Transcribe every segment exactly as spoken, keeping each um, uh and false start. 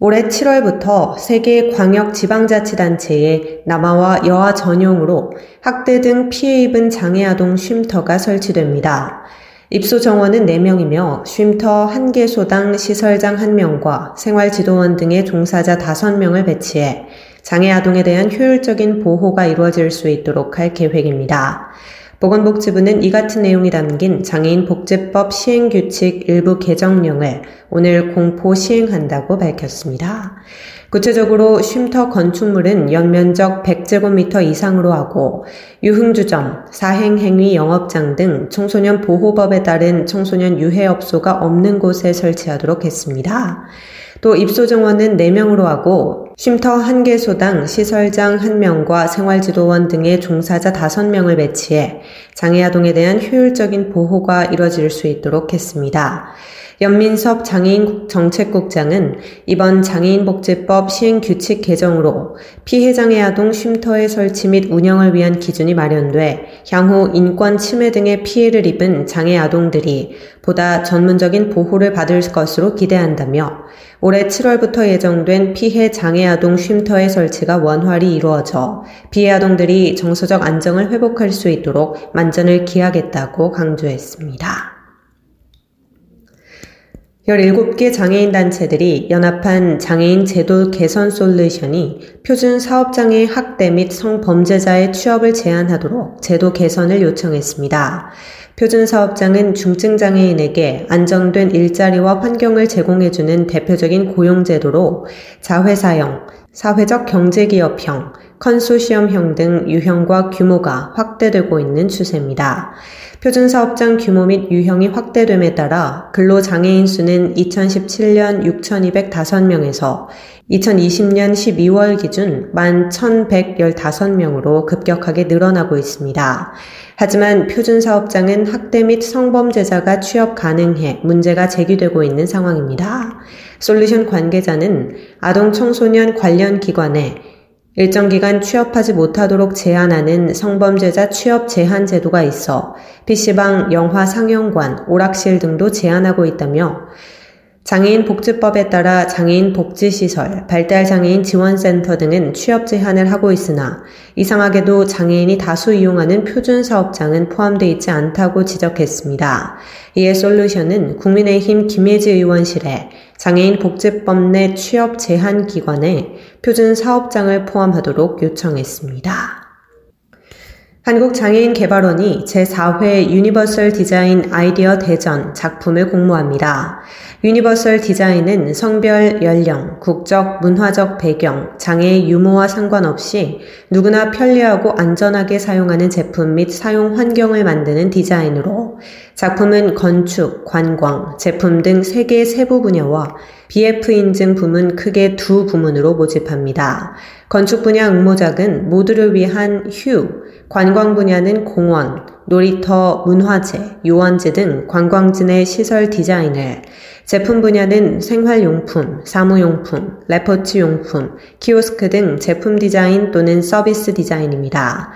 올해 칠월부터 세계 광역 지방자치단체에 남아와 여아 전용으로 학대 등 피해 입은 장애아동 쉼터가 설치됩니다. 입소 정원은 네 명이며 쉼터 한 개소당 시설장 한 명과 생활지도원 등의 종사자 다섯 명을 배치해 장애아동에 대한 효율적인 보호가 이루어질 수 있도록 할 계획입니다. 보건복지부는 이 같은 내용이 담긴 장애인복지법 시행규칙 일부 개정령을 오늘 공포 시행한다고 밝혔습니다. 구체적으로 쉼터 건축물은 연면적 백 제곱미터 이상으로 하고 유흥주점, 사행행위 영업장 등 청소년 보호법에 따른 청소년 유해업소가 없는 곳에 설치하도록 했습니다. 또 입소 정원은 네 명으로 하고 쉼터 한 개소당 시설장 한 명과 생활지도원 등의 종사자 다섯 명을 배치해 장애아동에 대한 효율적인 보호가 이뤄질 수 있도록 했습니다. 연민섭 장애인 정책국장은 이번 장애인복지법 시행규칙 개정으로 피해장애아동 쉼터의 설치 및 운영을 위한 기준이 마련돼 향후 인권 침해 등의 피해를 입은 장애아동들이 보다 전문적인 보호를 받을 것으로 기대한다며 올해 칠월부터 예정된 피해장애아동 쉼터의 설치가 원활히 이루어져 피해아동들이 정서적 안정을 회복할 수 있도록 만전을 기하겠다고 강조했습니다. 열일곱 개 장애인 단체들이 연합한 장애인 제도 개선 솔루션이 표준 사업장애인 학대 및 성범죄자의 취업을 제한하도록 제도 개선을 요청했습니다. 표준 사업장은 중증 장애인에게 안정된 일자리와 환경을 제공해주는 대표적인 고용제도로 자회사형, 사회적 경제기업형, 컨소시엄형 등 유형과 규모가 확대되고 있는 추세입니다. 표준 사업장 규모 및 유형이 확대됨에 따라 근로장애인 수는 이천십칠년 육천이백오 명에서 이천이십년 십이월 기준 만 천백십오 명으로 급격하게 늘어나고 있습니다. 하지만 표준 사업장은 학대 및 성범죄자가 취업 가능해 문제가 제기되고 있는 상황입니다. 솔루션 관계자는 아동 청소년 관련 기관에 일정 기간 취업하지 못하도록 제한하는 성범죄자 취업 제한 제도가 있어 피씨방, 영화 상영관, 오락실 등도 제한하고 있다며 장애인 복지법에 따라 장애인 복지시설, 발달장애인 지원센터 등은 취업 제한을 하고 있으나 이상하게도 장애인이 다수 이용하는 표준 사업장은 포함되어 있지 않다고 지적했습니다. 이에 솔루션은 국민의힘 김예지 의원실에 장애인 복지법 내 취업 제한 기관에 표준 사업장을 포함하도록 요청했습니다. 한국장애인개발원이 제사회 유니버설 디자인 아이디어 대전 작품을 공모합니다. 유니버설 디자인은 성별, 연령, 국적, 문화적 배경, 장애의 유무와 상관없이 누구나 편리하고 안전하게 사용하는 제품 및 사용 환경을 만드는 디자인으로 작품은 건축, 관광, 제품 등 세 개의 세부 분야와 비에프 인증 부문 크게 두 부문으로 모집합니다. 건축 분야 응모작은 모두를 위한 휴, 관광 분야는 공원, 놀이터, 문화재, 유원지 등 관광진의 시설 디자인을, 제품 분야는 생활용품, 사무용품, 레포츠용품, 키오스크 등 제품 디자인 또는 서비스 디자인입니다.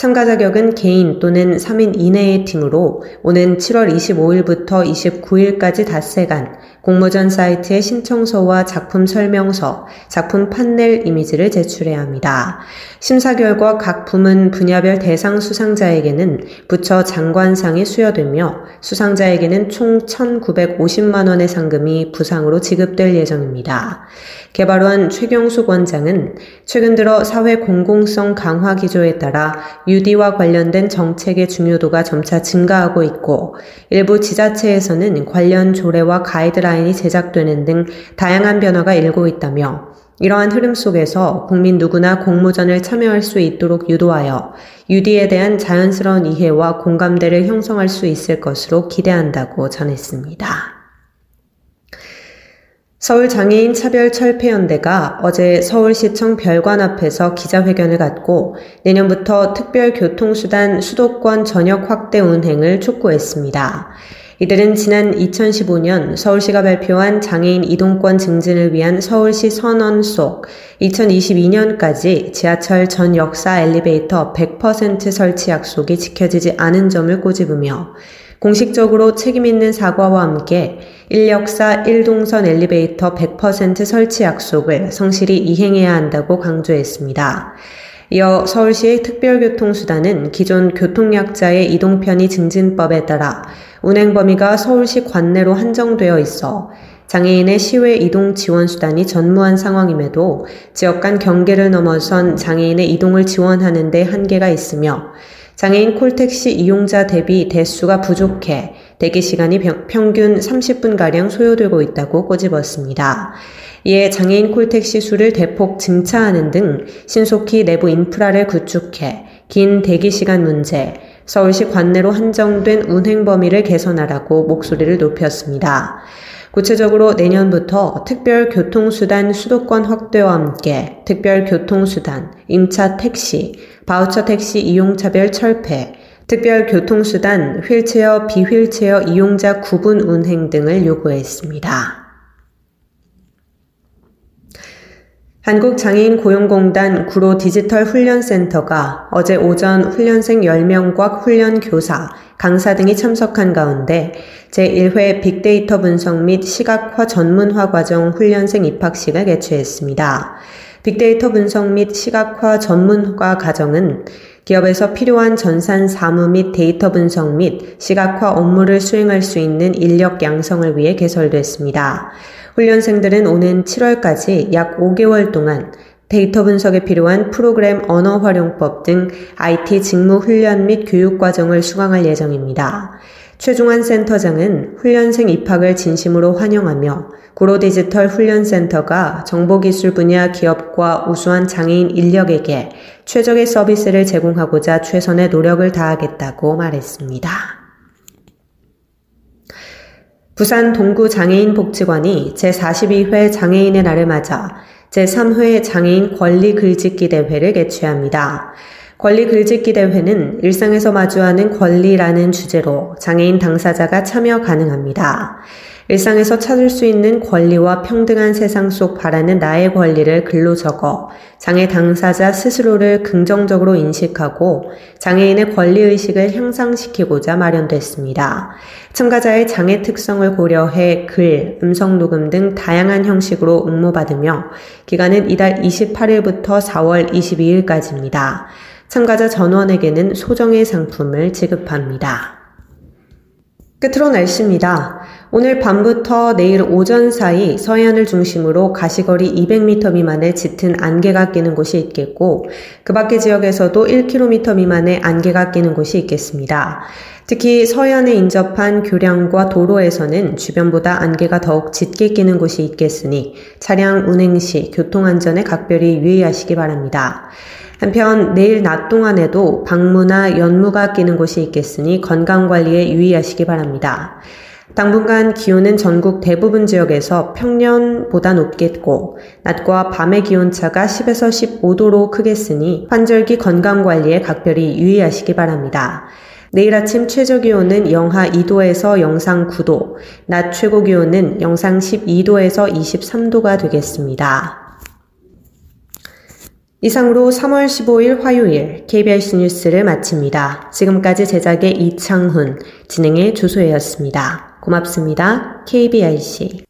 참가 자격은 개인 또는 삼 인 이내의 팀으로 오는 칠월 이십오일부터 이십구일까지 닷새간 공모전 사이트에 신청서와 작품 설명서, 작품 판넬 이미지를 제출해야 합니다. 심사 결과 각 부문 분야별 대상 수상자에게는 부처 장관상이 수여되며 수상자에게는 총 천구백오십만 원의 상금이 부상으로 지급될 예정입니다. 개발원 최경숙 원장은 최근 들어 사회 공공성 강화 기조에 따라 유디와 관련된 정책의 중요도가 점차 증가하고 있고 일부 지자체에서는 관련 조례와 가이드라인이 제작되는 등 다양한 변화가 일고 있다며 이러한 흐름 속에서 국민 누구나 공모전을 참여할 수 있도록 유도하여 유디에 대한 자연스러운 이해와 공감대를 형성할 수 있을 것으로 기대한다고 전했습니다. 서울장애인차별철폐연대가 어제 서울시청 별관 앞에서 기자회견을 갖고 내년부터 특별교통수단 수도권 전역 확대 운행을 촉구했습니다. 이들은 지난 이천십오 년 서울시가 발표한 장애인 이동권 증진을 위한 서울시 선언 속 이천이십이 년까지 지하철 전 역사 엘리베이터 백 퍼센트 설치 약속이 지켜지지 않은 점을 꼬집으며 공식적으로 책임있는 사과와 함께 일 역사 일 동선 엘리베이터 백 퍼센트 설치 약속을 성실히 이행해야 한다고 강조했습니다. 이어 서울시의 특별교통수단은 기존 교통약자의 이동편의 증진법에 따라 운행 범위가 서울시 관내로 한정되어 있어 장애인의 시외 이동 지원 수단이 전무한 상황임에도 지역 간 경계를 넘어선 장애인의 이동을 지원하는 데 한계가 있으며 장애인 콜택시 이용자 대비 대수가 부족해 대기 시간이 평균 삼십 분가량 소요되고 있다고 꼬집었습니다. 이에 장애인 콜택시 수를 대폭 증차하는 등 신속히 내부 인프라를 구축해 긴 대기 시간 문제, 서울시 관내로 한정된 운행 범위를 개선하라고 목소리를 높였습니다. 구체적으로 내년부터 특별교통수단 수도권 확대와 함께 특별교통수단, 임차 택시, 바우처 택시 이용차별 철폐, 특별교통수단, 휠체어, 비휠체어 이용자 구분 운행 등을 요구했습니다. 한국장애인고용공단 구로 디지털훈련센터가 어제 오전 훈련생 열 명과 훈련교사, 강사 등이 참석한 가운데 제일 회 빅데이터 분석 및 시각화 전문화 과정 훈련생 입학식을 개최했습니다. 빅데이터 분석 및 시각화 전문화 과정은 기업에서 필요한 전산 사무 및 데이터 분석 및 시각화 업무를 수행할 수 있는 인력 양성을 위해 개설됐습니다. 훈련생들은 오는 칠 월까지 약 오 개월 동안 데이터 분석에 필요한 프로그램 언어 활용법 등 아이티 직무 훈련 및 교육 과정을 수강할 예정입니다. 최중환 센터장은 훈련생 입학을 진심으로 환영하며 구로 디지털 훈련센터가 정보기술 분야 기업과 우수한 장애인 인력에게 최적의 서비스를 제공하고자 최선의 노력을 다하겠다고 말했습니다. 부산 동구장애인복지관이 제사십이 회 장애인의 날을 맞아 제삼 회 장애인 권리 글짓기 대회를 개최합니다. 권리 글짓기 대회는 일상에서 마주하는 권리라는 주제로 장애인 당사자가 참여 가능합니다. 일상에서 찾을 수 있는 권리와 평등한 세상 속 바라는 나의 권리를 글로 적어 장애 당사자 스스로를 긍정적으로 인식하고 장애인의 권리의식을 향상시키고자 마련됐습니다. 참가자의 장애 특성을 고려해 글, 음성 녹음 등 다양한 형식으로 응모받으며 기간은 이달 이십팔 일부터 사 월 이십이 일까지입니다. 참가자 전원에게는 소정의 상품을 지급합니다. 끝으로 날씨입니다. 오늘 밤부터 내일 오전 사이 서해안을 중심으로 가시거리 이백 미터 미만의 짙은 안개가 끼는 곳이 있겠고 그 밖의 지역에서도 일 킬로미터 미만의 안개가 끼는 곳이 있겠습니다. 특히 서해안에 인접한 교량과 도로에서는 주변보다 안개가 더욱 짙게 끼는 곳이 있겠으니 차량 운행 시 교통안전에 각별히 유의하시기 바랍니다. 한편 내일 낮 동안에도 방무나 연무가 끼는 곳이 있겠으니 건강관리에 유의하시기 바랍니다. 당분간 기온은 전국 대부분 지역에서 평년보다 높겠고 낮과 밤의 기온차가 십에서 십오 도로 크겠으니 환절기 건강관리에 각별히 유의하시기 바랍니다. 내일 아침 최저기온은 영하 이 도에서 영상 구 도, 낮 최고기온은 영상 십이 도에서 이십삼 도가 되겠습니다. 이상으로 삼 월 십오 일 화요일 케이비에스 뉴스를 마칩니다. 지금까지 제작의 이창훈, 진행의 조소혜였습니다. 고맙습니다. 케이비에스